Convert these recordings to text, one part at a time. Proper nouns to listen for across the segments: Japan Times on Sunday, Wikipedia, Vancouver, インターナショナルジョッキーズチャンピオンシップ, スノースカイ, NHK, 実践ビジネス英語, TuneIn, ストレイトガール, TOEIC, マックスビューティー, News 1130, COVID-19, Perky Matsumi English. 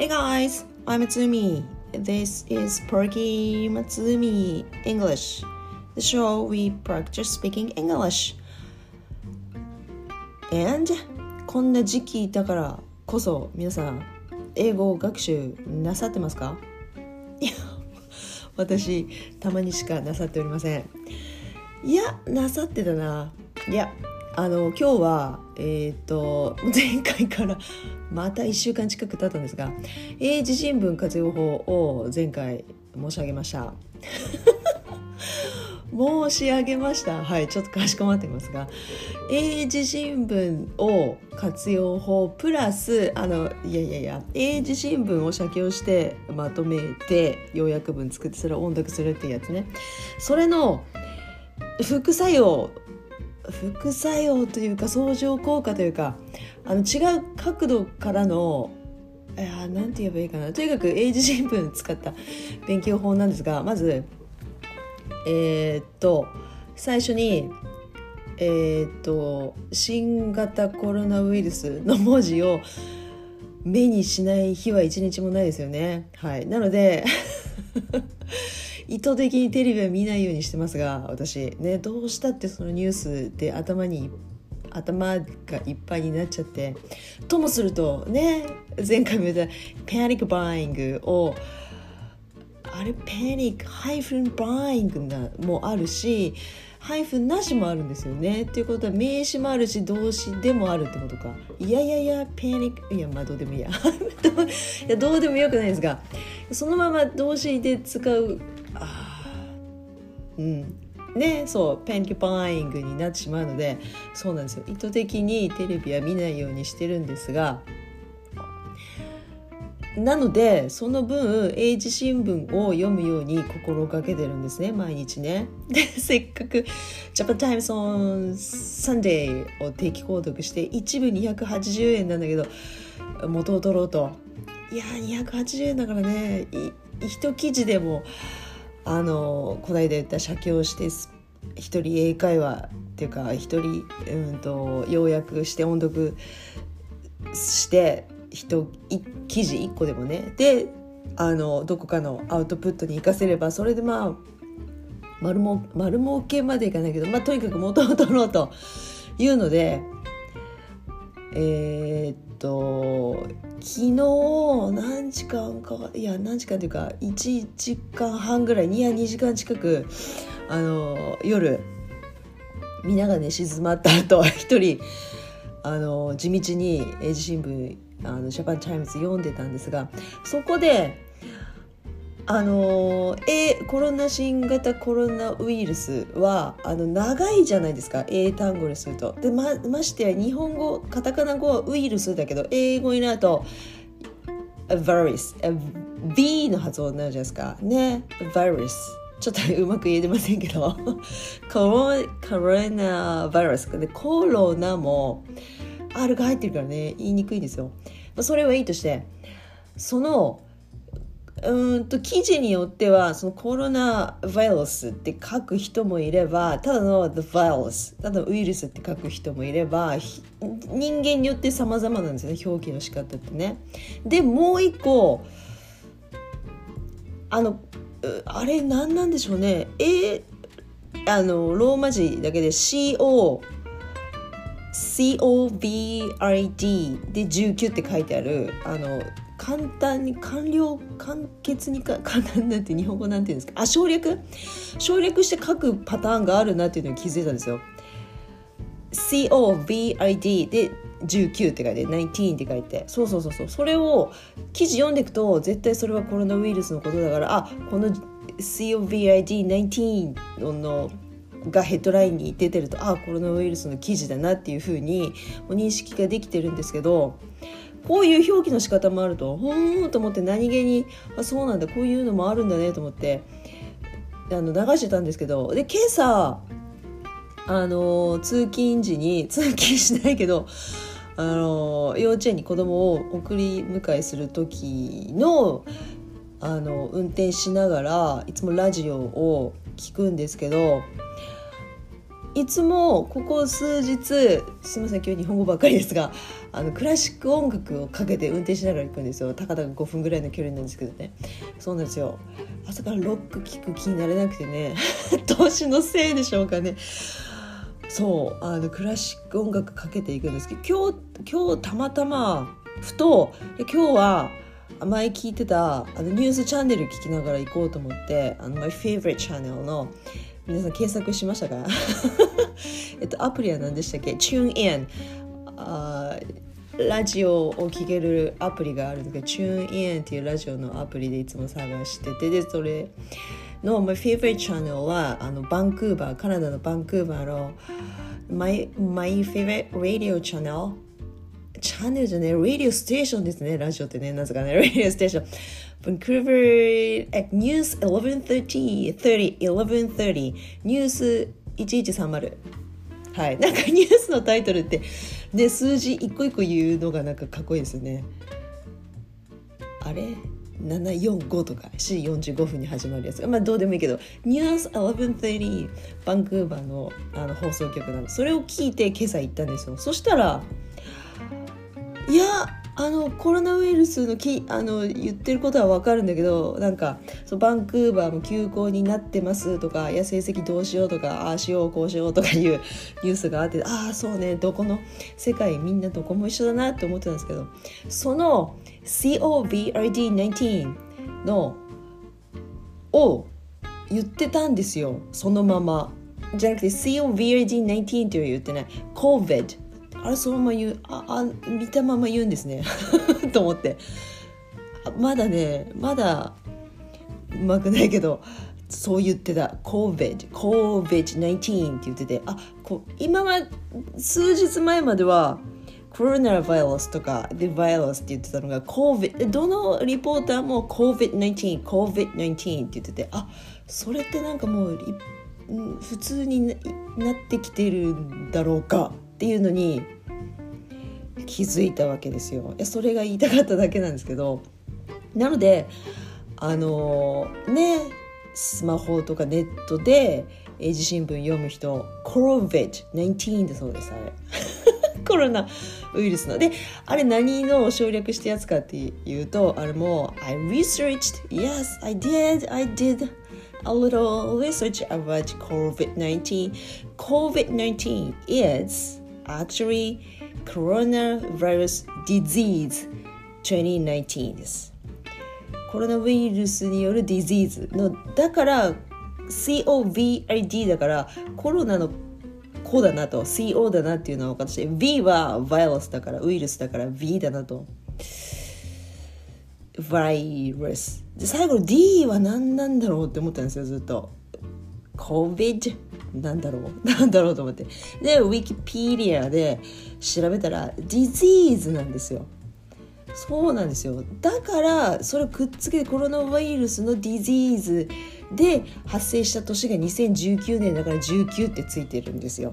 Hey guys, I'm Matsumi. This is Perky Matsumi English, the show we practice speaking English. And こんな時期だからこそ皆さん英語学習なさってますか？いや、私たまにしかなさっておりません。いや、なさってたな。いや、今日は前回からまた1週間近く経ったんですが、英字新聞活用法を前回申し上げました申し上げました。はい、ちょっとかしこまってますが、英字新聞を活用法プラス英字新聞を写経してまとめて要約文作ってそれを音読するっていうやつね。それの副作用というか相乗効果というか、違う角度からのなんて言えばいいかな。とにかく英字新聞使った勉強法なんですが、まず最初に新型コロナウイルスの文字を目にしない日は一日もないですよね。はい、なので意図的にテレビは見ないようにしてますが、私ね、どうしたってそのニュースで頭がいっぱいになっちゃって、ともするとね、前回も言ったパニックバイングをパニック-バイングもあるし、ハイフンなしもあるんですよね。っていうことは名詞もあるし動詞でもあるってことか。パニック、どうでもいいやいやどうでもよくないですが、そのまま動詞で使うパニックバイングになってしまうので、そうなんですよ。意図的にテレビは見ないようにしてるんですが、なのでその分英字新聞を読むように心がけてるんですね、毎日ね。で、せっかくジャパンタイムズオンサンデーを定期購読して一部280円なんだけど元を取ろうと、280円だからね、一記事でもこないだ言った写経して一人英会話っていうか一人要約して音読して記事1個でもね、でどこかのアウトプットに生かせれば、それで丸儲けまでいかないけど、とにかく元を取ろうというので、昨日何時間というか1時間半ぐらい2時間近く夜皆がね静まった後一人地道に英字新聞ジャパンタイムズ読んでたんですが、そこで新型コロナウイルスは長いじゃないですか、英単語にすると。で、まして日本語カタカナ語はウイルスだけど、英語になるとvirus B の発音になるじゃないですかね。virus、ちょっとうまく言えてませんけどコロナウイルスで、コロナも R が入ってるからね、言いにくいですよ。それはいいとして、その記事によってはそのコロナウイルスって書く人もいれば、ただの the virus、 ただのウイルスって書く人もいれば、人間によって様々なんですよね、表記の仕方ってね。で、もう一個あれ何なんでしょうね、ローマ字だけで COVID で19って書いてある、簡単なんて日本語なんて言うんですか、省略して書くパターンがあるなっていうのに気づいたんですよ。 COVID で19って書いて19って書いて、そうそれを記事読んでいくと絶対それはコロナウイルスのことだから、この COVID-19 がヘッドラインに出てるとコロナウイルスの記事だなっていうふうに認識ができてるんですけど、こういう表記の仕方もあるとと思って、何気にそうなんだ、こういうのもあるんだねと思って流してたんですけど、で、今朝通勤時に、通勤しないけど幼稚園に子供を送り迎えする時の運転しながらいつもラジオを聞くんですけど、いつもここ数日、すみません今日日本語ばっかりですが、クラシック音楽をかけて運転しながら行くんですよ。高々5分ぐらいの距離なんですけどね。そうなんですよ、朝からロック聴く気になれなくてね年のせいでしょうかね。そうクラシック音楽かけていくんですけど、今日たまたまふと今日は前聞いてたニュースチャンネル聞きながら行こうと思って、マイフェイブリットチャンネルの皆さん検索しましたかアプリは何でしたっけ、チューンイン、ラジオを聴けるアプリがあるんですけど、チューンインっていうラジオのアプリでいつも探してて、でそれのマイフェイブリットチャンネルはバンクーバー、カナダのバンクーバーのマイフェイブリットラジオチャンネル、チャンネルじゃねえ、ラジオステーションですね。ラジオってね、なぜかね、ラジオステーション。バンクーバー、ニュース1130、ニュース1130。はい、なんかニュースのタイトルって、ね、数字一個一個言うのがなんかかっこいいですね。あれ745とか45分に始まるやつが、まあどうでもいいけど、ニュース1130、バンクーバーの放送局なの。それを聞いて今朝行ったんですよ。そしたら、いやコロナウイルスの言ってることは分かるんだけど、なんかそうバンクーバーも休校になってますとか、いや成績どうしようとか、ああしようこうしようとかいうニュースがあって、ああそうね、どこの世界みんなどこも一緒だなって思ってたんですけど、その COVID-19 のを言ってたんですよ、そのままじゃなくて COVID-19 という言ってない、 COVID、あれそのまま言う、見たまま言うんですねと思って、まだうまくないけどそう言ってた、 COVID-19 って言ってて、今は数日前まではコロナウイルスとかでバイラスって言ってたのが COVID、 どのリポーターも COVID-19 って言ってて、それってなんかもう普通になってきてるんだろうかっていうのに気づいたわけですよ。それが言いたかっただけなんですけど、なのでね、スマホとかネットで英字新聞読む人、COVID-19 だそうです。あれコロナウイルスので、あれ何の省略したやつかっていうと、あれも I researched, yes I did, a little research about COVID-19. COVID-19 is actually coronavirus disease 2019 です。コロナウイルスによるディジーズの、だから COVID だからコロナの子だなと、 CO だなっていうのは分かって、 V はバイオスだからウイルスだから V だなと、バイオスで、最後の D は何なんだろうって思ったんですよ、ずっと。 COVIDなんだろうと思って、でウィキペディアで調べたらディジーズなんですよ。そうなんですよ、だからそれをくっつけてコロナウイルスのディジーズで発生した年が2019年だから19ってついてるんですよ。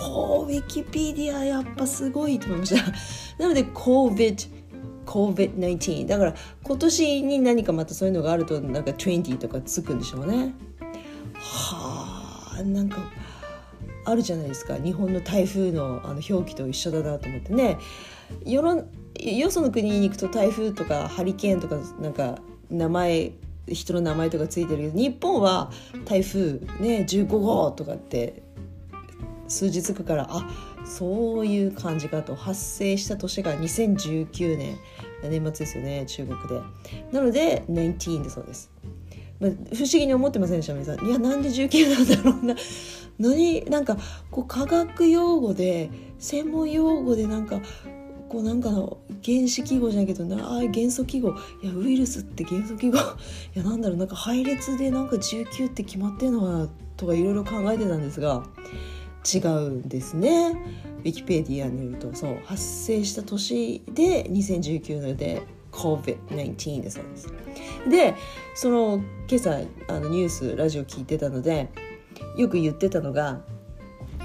ウィキペディアやっぱすごいと思いましたなので COVID-19 だから今年に何かまたそういうのがあると、なんか20とかつくんでしょうね。なんかあるじゃないですか、日本の台風の表記と一緒だなと思ってね。よその国に行くと台風とかハリケーンとか、なんか人の名前とかついてるけど、日本は台風ね15号とかって数字つくから、そういう感じかと。発生した年が2019年年末ですよね、中国で。なので19だそうです。不思議に思ってませんでした皆さん。いや、なんで19なんだろうな。なんかこう科学用語で、専門用語で、なんかこうなんかの原子記号じゃないけど元素記号、いやウイルスって元素記号、いやなんだろう、なんか配列でなんか19って決まってんのかなとかいろいろ考えてたんですが、違うんですね。ウィキペディアによると、そう発生した年で2019年で。COVID-19 だそうです。でその今朝ニュースラジオ聞いてたので、よく言ってたのが、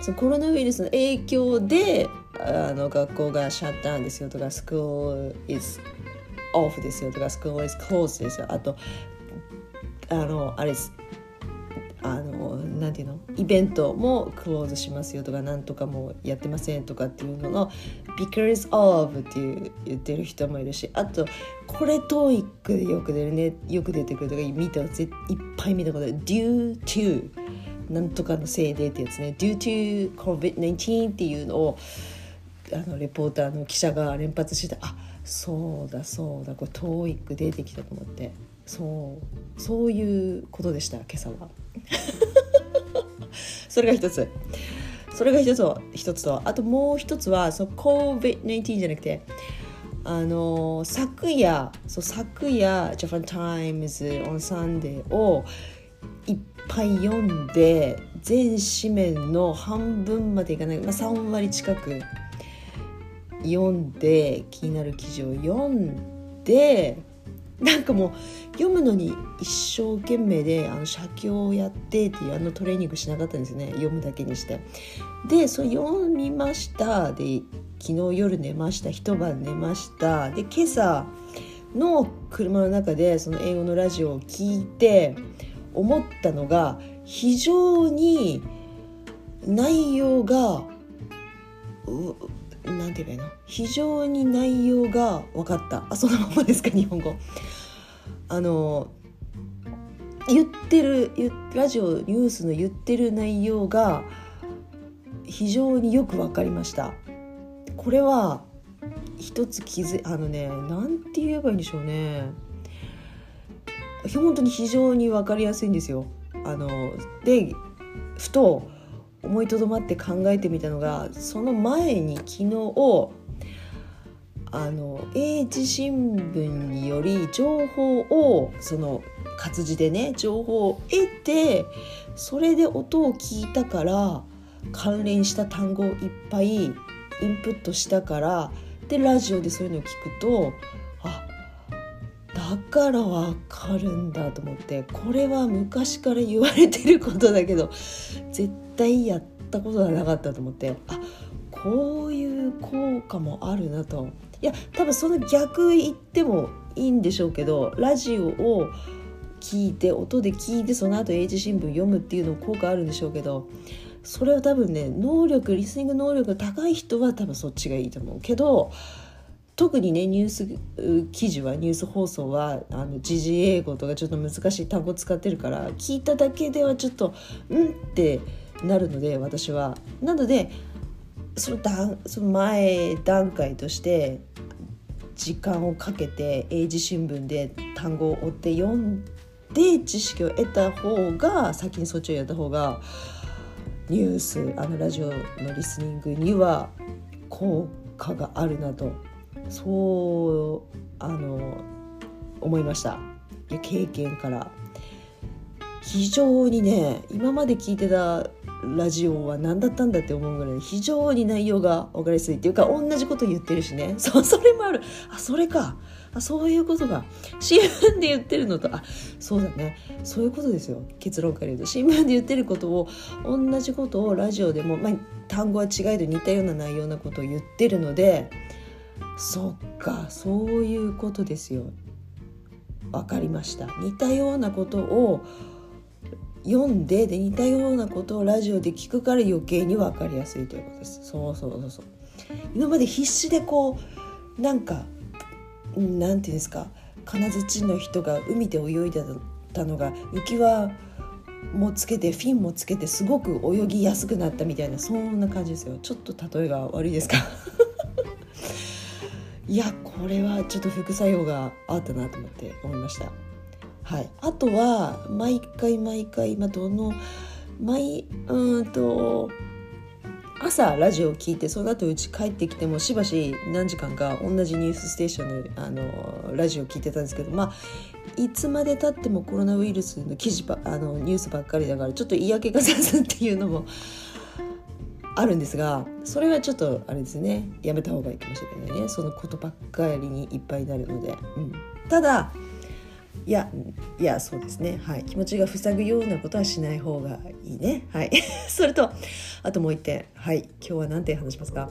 そのコロナウイルスの影響で学校がシャッターンですよとか、スクール is off ですよとか、スクール is closed ですよ、あとあれですなんていうの、イベントもクローズしますよとか、なんとかもやってませんとかっていうのの because of っていう言ってる人もいるし、あとこれ TOEIC でよく出るね、よく出てくるとか見た、いっぱい見たことある due to なんとかのせいでってやつね。 due to COVID-19 っていうのをレポーターの記者が連発して、あ、そうだそうだ、これ TOEIC 出てきたと思って、そういうことでした、今朝は。それが一つと、あともう一つはその COVID-19 じゃなくて、昨夜 Japan Times on Sunday をいっぱい読んで、全紙面の半分までいかない、3割近く読んで、気になる記事を読んで、なんかもう読むのに一生懸命で写経をやってっていうトレーニングしなかったんですよね、読むだけにして。でそれ読みました。で昨日夜寝ました、一晩寝ました。で今朝の車の中でその英語のラジオを聞いて思ったのが、非常に内容がなんて言えばいいの、非常に内容が分かった。あ、そのままですか、日本語。言ってるラジオニュースの言ってる内容が非常によく分かりました。これは一つなんて言えばいいんでしょうね、本当に非常に分かりやすいんですよ。でふと思いとどまって考えてみたのが、その前に昨日英字新聞により情報をその活字でね、情報を得て、それで音を聞いたから、関連した単語をいっぱいインプットしたから、でラジオでそういうのを聞くと、あ、だからわかるんだと思って、これは昔から言われてることだけど絶対やったことはなかったと思って、あ、こういう効果もあるなと。いや、多分その逆言ってもいいんでしょうけど、ラジオを聞いて、音で聞いて、その後英字新聞読むっていうのも効果あるんでしょうけど、それは多分ね、リスニング能力が高い人は多分そっちがいいと思うけど、特にね、ニュース放送は時事英語とかちょっと難しい単語使ってるから、聞いただけではちょっとうんってなるので、私はなのでその前段階として時間をかけて英字新聞で単語を追って読んで知識を得た方が、先にそっちをやった方がニュースラジオのリスニングには効果があるなと、そう思いました。経験から非常にね、今まで聞いてたラジオは何だったんだって思うぐらい非常に内容が分かりやすいっていうか、同じこと言ってるしね、それもある、あ、それか、あ、そういうことが新聞で言ってるのと、あ、そうだね、そういうことですよ。結論から言うと、新聞で言ってることを、同じことをラジオでも、単語は違えど似たような内容なことを言ってるので、そっか、そういうことですよ、分かりました。似たようなことを読んで、で似たようなことをラジオで聞くから余計に分かりやすいということです。そう今まで必死でこうなんていうんですか、金槌の人が海で泳いでたのが浮き輪もつけてフィンもつけてすごく泳ぎやすくなったみたいな、そんな感じですよ。ちょっと例えが悪いですかいや、これはちょっと副作用があったなと思って思いました。はい、あとは毎回朝ラジオを聞いて、その後うち帰ってきてもしばし何時間か同じニュースステーションのラジオを聞いてたんですけど、いつまでたってもコロナウイルスのニュースばっかりだから、ちょっと嫌気がさすっていうのもあるんですが、それはちょっとあれですね、やめた方がいいかもしれないね、そのことばっかりにいっぱいになるので、ただいやそうですね、はい、気持ちが塞ぐようなことはしない方がいいね、はい、それとあともう一点、はい、今日は何て話しますか。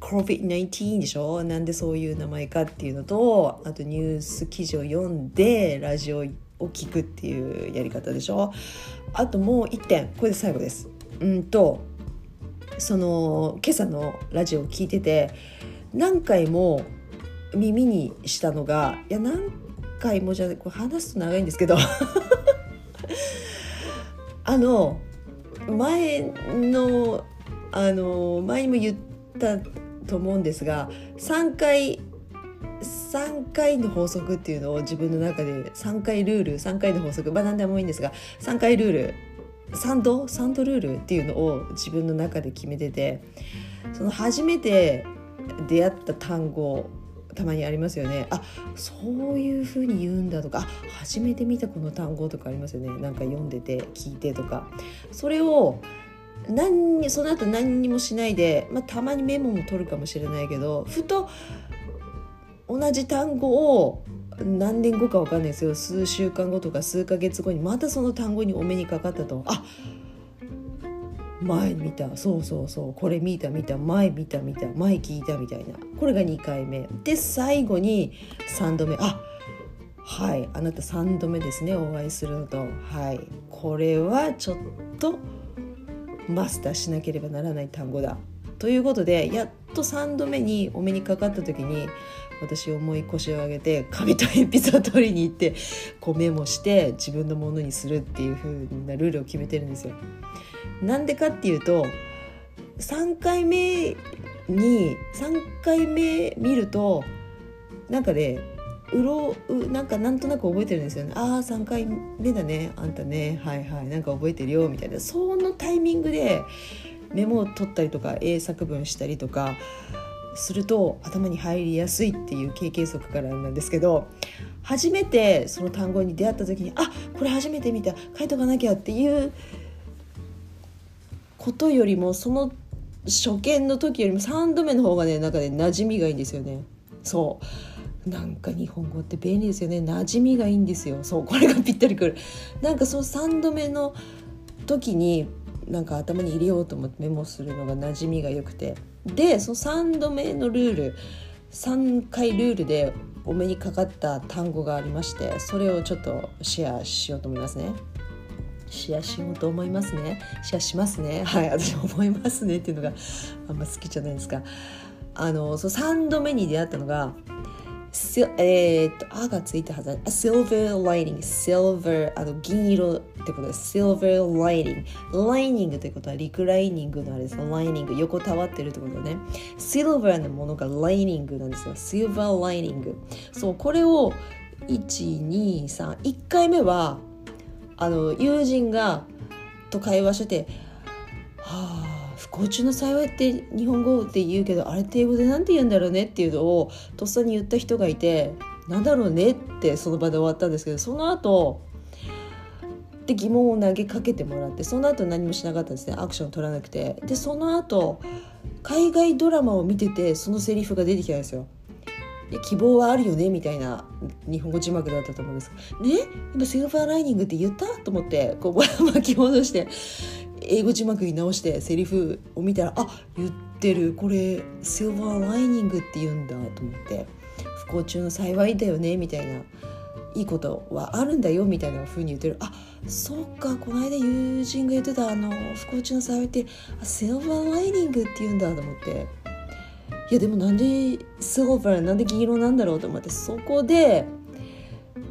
COVID-19 でしょ、なんでそういう名前かっていうのと、あとニュース記事を読んでラジオを聞くっていうやり方でしょ。あともう1点、これで最後です。その今朝のラジオを聞いてて何回も耳にしたのが、いや何回もじゃなくて話すと長いんですけど前にも言ったと思うんですが、3回の法則っていうのを自分の中で3回ルール、3回の法則、何でもいいんですが、3回ルール、3度ルールっていうのを自分の中で決めてて、その初めて出会った単語たまにありますよね。あ、そういう風に言うんだとか、初めて見たこの単語とかありますよね。なんか読んでて聞いてとか、それをその後何にもしないで、たまにメモも取るかもしれないけど、ふと同じ単語を何年後か分かんないですよ、数週間後とか数ヶ月後にまたその単語にお目にかかったと、あ、前見た、そうこれ見た、前見た、前聞いたみたいな、これが2回目で、最後に3度目、あ、はい、あなた3度目ですね、お会いするのと、はい、これはちょっとマスターしなければならない単語だということで、やっと3度目にお目にかかった時に私重い腰を上げて紙と鉛筆を取りに行ってこうメモして自分のものにするっていう風なルールを決めてるんですよ。なんでかっていうと、3回目見るとなんとなく覚えてるんですよね。ああ、3回目だね、あんたね、はいはい、なんか覚えてるよみたいな、そのタイミングでメモを取ったりとか英作文したりとかすると頭に入りやすいっていう経験則からなんですけど、初めてその単語に出会った時に、あ、これ初めて見た、書いとかなきゃっていうことよりも、その初見の時よりも3度目の方がね、なんかね、馴染みがいいんですよね。そう。なんか日本語って便利ですよね。馴染みがいいんですよ。そう、これがぴったりくる。なんかその3度目の時になんか頭に入れようと思ってメモするのが馴染みが良くて。で、その3度目のルール、3回ルールでお目にかかった単語がありまして、それをちょっとシェアしようと思いますね。シェアしますね。はい、私思いますねっていうのがあんま好きじゃないですか。そう3度目に出会ったのが、あがついたはず、silver lining、silver、銀色ってことです。silver lining、lining ということはリクライニングのあれです。lining、横たわってるってことね。silver のものが lining なんですよ。silver lining。そう、これを1回目は友人と会話してて、不幸中の幸いって日本語って言うけど、あれって英語でなんて言うんだろうねっていうのをとっさに言った人がいて、なんだろうねってその場で終わったんですけど、その後で疑問を投げかけてもらって、その後何もしなかったんですね。アクション取らなくて。で、その後海外ドラマを見ててそのセリフが出てきたんですよ。希望はあるよねみたいな日本語字幕だったと思うんですけど、今シルバーライニングって言ったと思ってこう巻き戻して英語字幕に直してセリフを見たら、言ってる、これシルバーライニングって言うんだと思って、不幸中の幸いだよねみたいな、いいことはあるんだよみたいな風に言ってる。そうか、この間友人が言ってた不幸中の幸いってシルバーライニングって言うんだと思って、いやでもなんでシルバー、なんで銀色なんだろうと思って、そこで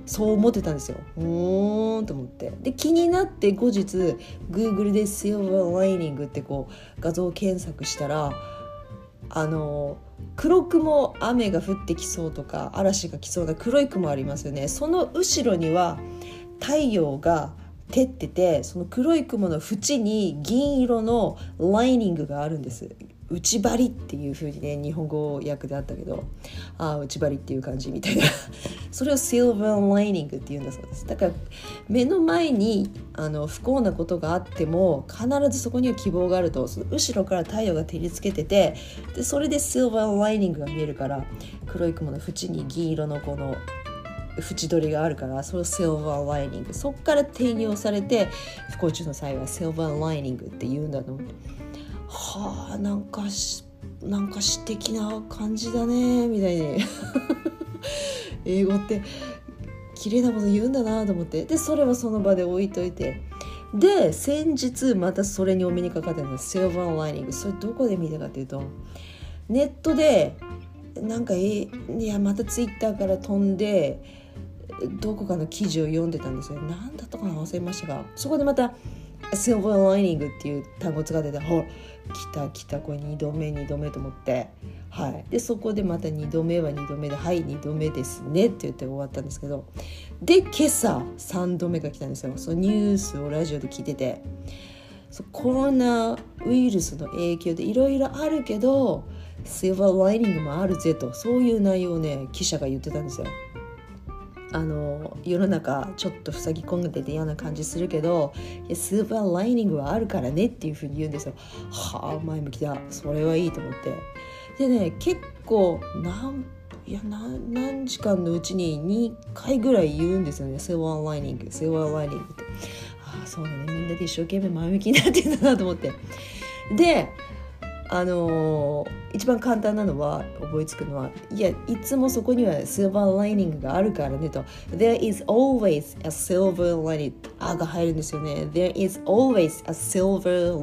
そう思ってたんですよ。と思って、で気になって後日 Google でシルバーライニングってこう画像検索したら、黒雲、雨が降ってきそうとか嵐が来そうな黒い雲ありますよね。その後ろには太陽が照ってて、その黒い雲の縁に銀色のライニングがあるんです。内張りっていう風にね、日本語訳であったけど、内張りっていう感じみたいなそれをシルバーライニングっていうんだそうです。だから目の前に不幸なことがあっても必ずそこには希望があると、その後ろから太陽が照りつけてて、でそれでシルバーライニングが見えるから、黒い雲の縁に銀色のこの縁取りがあるから、それをシルバーライニング、そこから定義をされて不幸中の幸いシルバーライニングって言うんだと思って、なんか詩的な感じだねみたいに英語って綺麗なこと言うんだなと思って、でそれはその場で置いといて、で先日またそれにお目にかかったのです。シルバーライニング、それどこで見たかというと、ネットでなんかいやまたツイッターから飛んでどこかの記事を読んでたんですよ。なんだったかな忘れましたが、そこでまたシルバーライニングっていう単語を使ってて、ほら来たこれ2度目と思って、はい、でそこでまた2度目ではい2度目ですねって言って終わったんですけど、で今朝3度目が来たんですよ。そのニュースをラジオで聞いてて、コロナウイルスの影響でいろいろあるけどシルバーライニングもあるぜと、そういう内容をね記者が言ってたんですよ。世の中ちょっと塞ぎ込んでて嫌な感じするけど、いやシルバーライニングはあるからねっていうふうに言うんですよ。はあ前向きだ、それはいいと思って、でね結構何時間のうちに2回ぐらい言うんですよね、シルバーライニングシルバーライニングって。ああそうだね、みんなで一生懸命前向きになってんだなと思って、で一番簡単なのは覚えつくのは、いやいつもそこにはシルバーライニングがあるからねと、 There is always a silver lining、 あが入るんですよね。 There is always a silver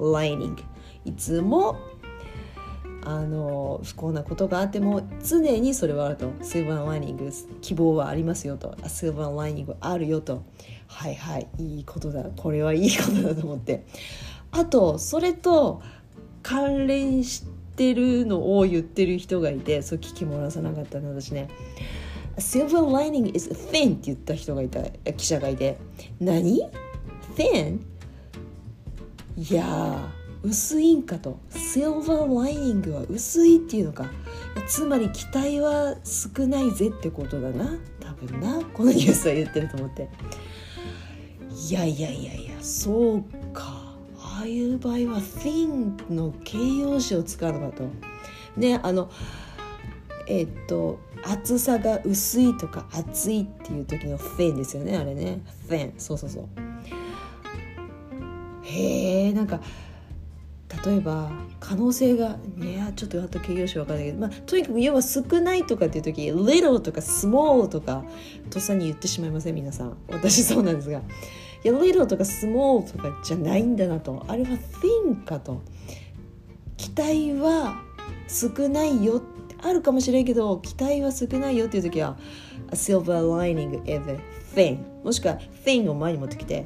lining、 いつも不幸なことがあっても常にそれはあると、シルバーライニング、希望はありますよと、シルバーライニングあるよと、はいはい、いいことだ、これはいいことだと思って、あとそれと関連してるのを言ってる人がいて、それ聞き漏らさなかったの私ね。Silver lining is thin って言った人がいた、記者がいて、何？ thin？ いや薄いんかと、Silver lining は薄いっていうのか、つまり期待は少ないぜってことだな、多分な、このニュースは言ってると思って、いやそうか。ああいう場合は thin の形容詞を使うのかとね、厚さが薄いとか厚いっていう時の thin ですよね、あれね thin、 そうへえ、なんか例えば可能性がね、ちょっとあと形容詞わかんないけど、まあとにかく要は少ないとかっていう時 little とか small とかとっさに言ってしまいません皆さん、私そうなんですが、いやlittleとかsmallとかじゃないんだなと、あれはthinかと、期待は少ないよ、あるかもしれんけど期待は少ないよっていう時は A silver lining is thin、 もしくはthinを前に持ってきて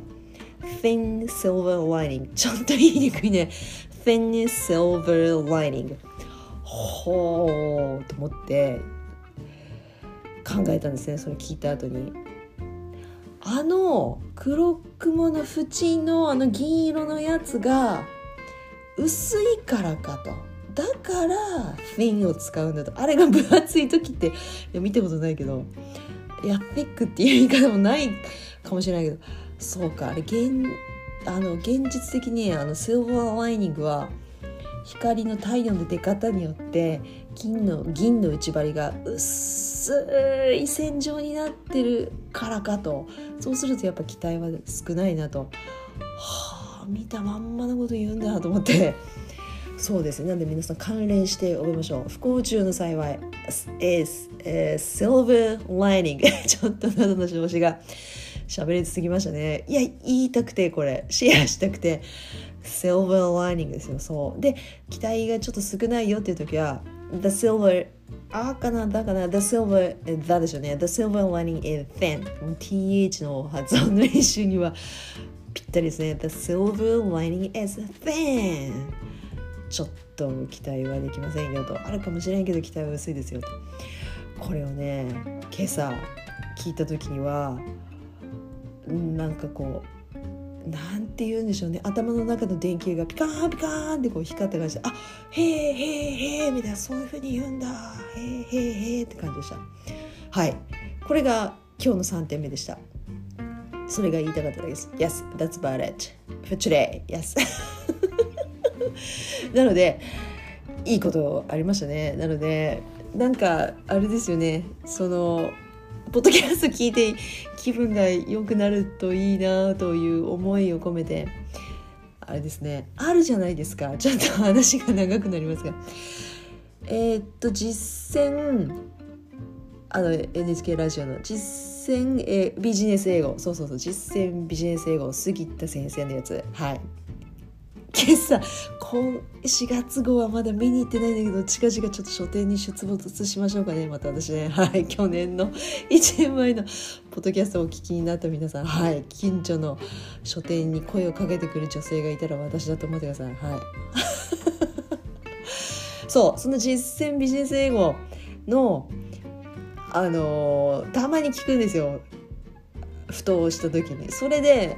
thin silver lining、 ちょっと言いにくいね、 thin silver lining、 ほーと思って考えたんですね、それ聞いた後に。黒雲の縁の銀色のやつが薄いからかと、だからthinを使うんだと、あれが分厚い時っていや見たことないけど、いやthickっていう言い方もないかもしれないけど、そうか、あれ現実的にシルバーライニングは光の太陽の出方によって銀の内張りが薄い線状になってるからかと、そうするとやっぱ期待は少ないなと、はあ見たまんまのこと言うんだと思って、そうですね、なんで皆さん関連して覚えましょう。不幸中の幸い is silver lining ちょっと喉の調子が喋りすぎましたね。いや言いたくてこれシェアしたくて、シルバーライニングですよ。そうで期待がちょっと少ないよっていう時は the silver あかなだかな the silver だでしょうね。 the silver lining is thin、 th の発音の練習にはぴったりですね。 the silver lining is thin、 ちょっと期待はできませんよと、あるかもしれんけど期待は薄いですよと、これをね今朝聞いた時にはなんかこうなんて言うんでしょうね、頭の中の電球がピカーンピカーンってこう光った感じで、あへーへーへーみたいな、そういう風に言うんだ、へーへーへーって感じでした。はい、これが今日の3点目でした。それが言いたかったです。 Yes, that's about it for today. Yes なのでいいことありましたね。なのでなんかあれですよね、そのポッドキャスト聞いて気分が良くなるといいなという思いを込めて、あれですね、あるじゃないですか、ちょっと話が長くなりますが、実践 NHK ラジオの実践ビジネス英語、そう実践ビジネス英語杉田先生のやつ、はい、今朝4月号はまだ見に行ってないんだけど、近々ちょっと書店に出没しましょうかね、また私ね、はい、去年の1年前のポッドキャストをお聞きになった皆さん、はい、近所の書店に声をかけてくる女性がいたら私だと思ってください、はいそう、その実践ビジネス英語のたまに聞くんですよ、ふとした時に。それで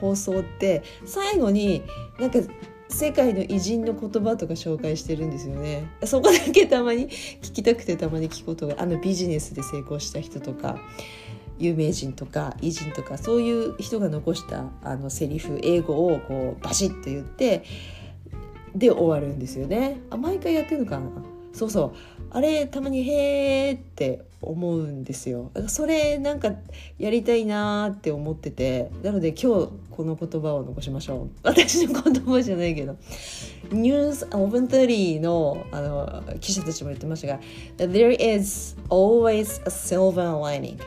放送って最後になんか世界の偉人の言葉とか紹介してるんですよね。そこだけたまに聞きたくてたまに聞くことが、ビジネスで成功した人とか有名人とか偉人とかそういう人が残したセリフ、英語をこうバシッと言ってで終わるんですよね。毎回やってるのかな。そうあれたまにへーって思うんですよ。それなんかやりたいなーって思ってて、なので今日この言葉を残しましょう。私の言葉じゃないけど、ニュース11:30 の記者たちも言ってましたが、 There is always a silver lining、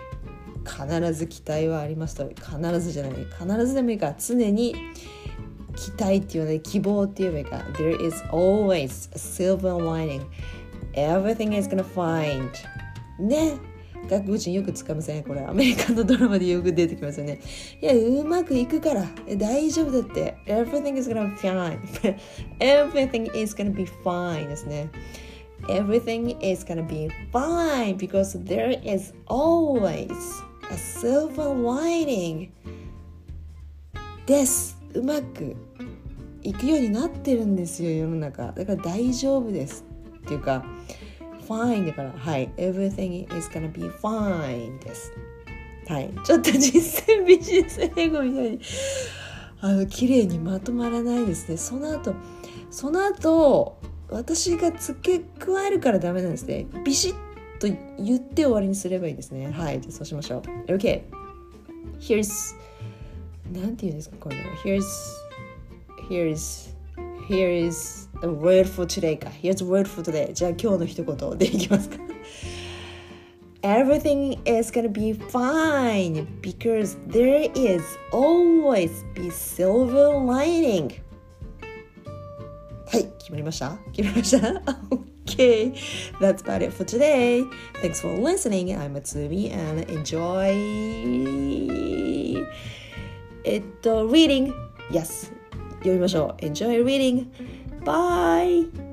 必ず期待はありますと。必ずじゃない、必ずでもいいか、常に期待っていうので希望っていうのが There is always a silver lining, everything is gonna find ね、外国人よく使いません、これアメリカのドラマでよく出てきますよね。いや、うまくいくから大丈夫だって、 everything is gonna fine everything is gonna be fine ですね。 everything is gonna be fine because there is always a silver lining です。うまくいくようになってるんですよ、世の中だから大丈夫ですっていうか fine だから、はい、 everything is gonna be fine です。はい、ちょっと実践ビジネス英語みたいに綺麗にまとまらないですね。その後私が付け加えるからダメなんですね。ビシッと言って終わりにすればいいんですね。はい、じゃあそうしましょう。 OK, here'sなんて言うんですか、この Here's a word for today か。 Here's a word for today。 じゃあ今日の一言でいきますか。 Everything is gonna be fine because there is always be silver lining。 はい、決まりましたOkay, that's about it for today. Thanks for listening. I'm Matsumi and enjoy reading. Yes, 読みましょう。 Enjoy reading. Bye!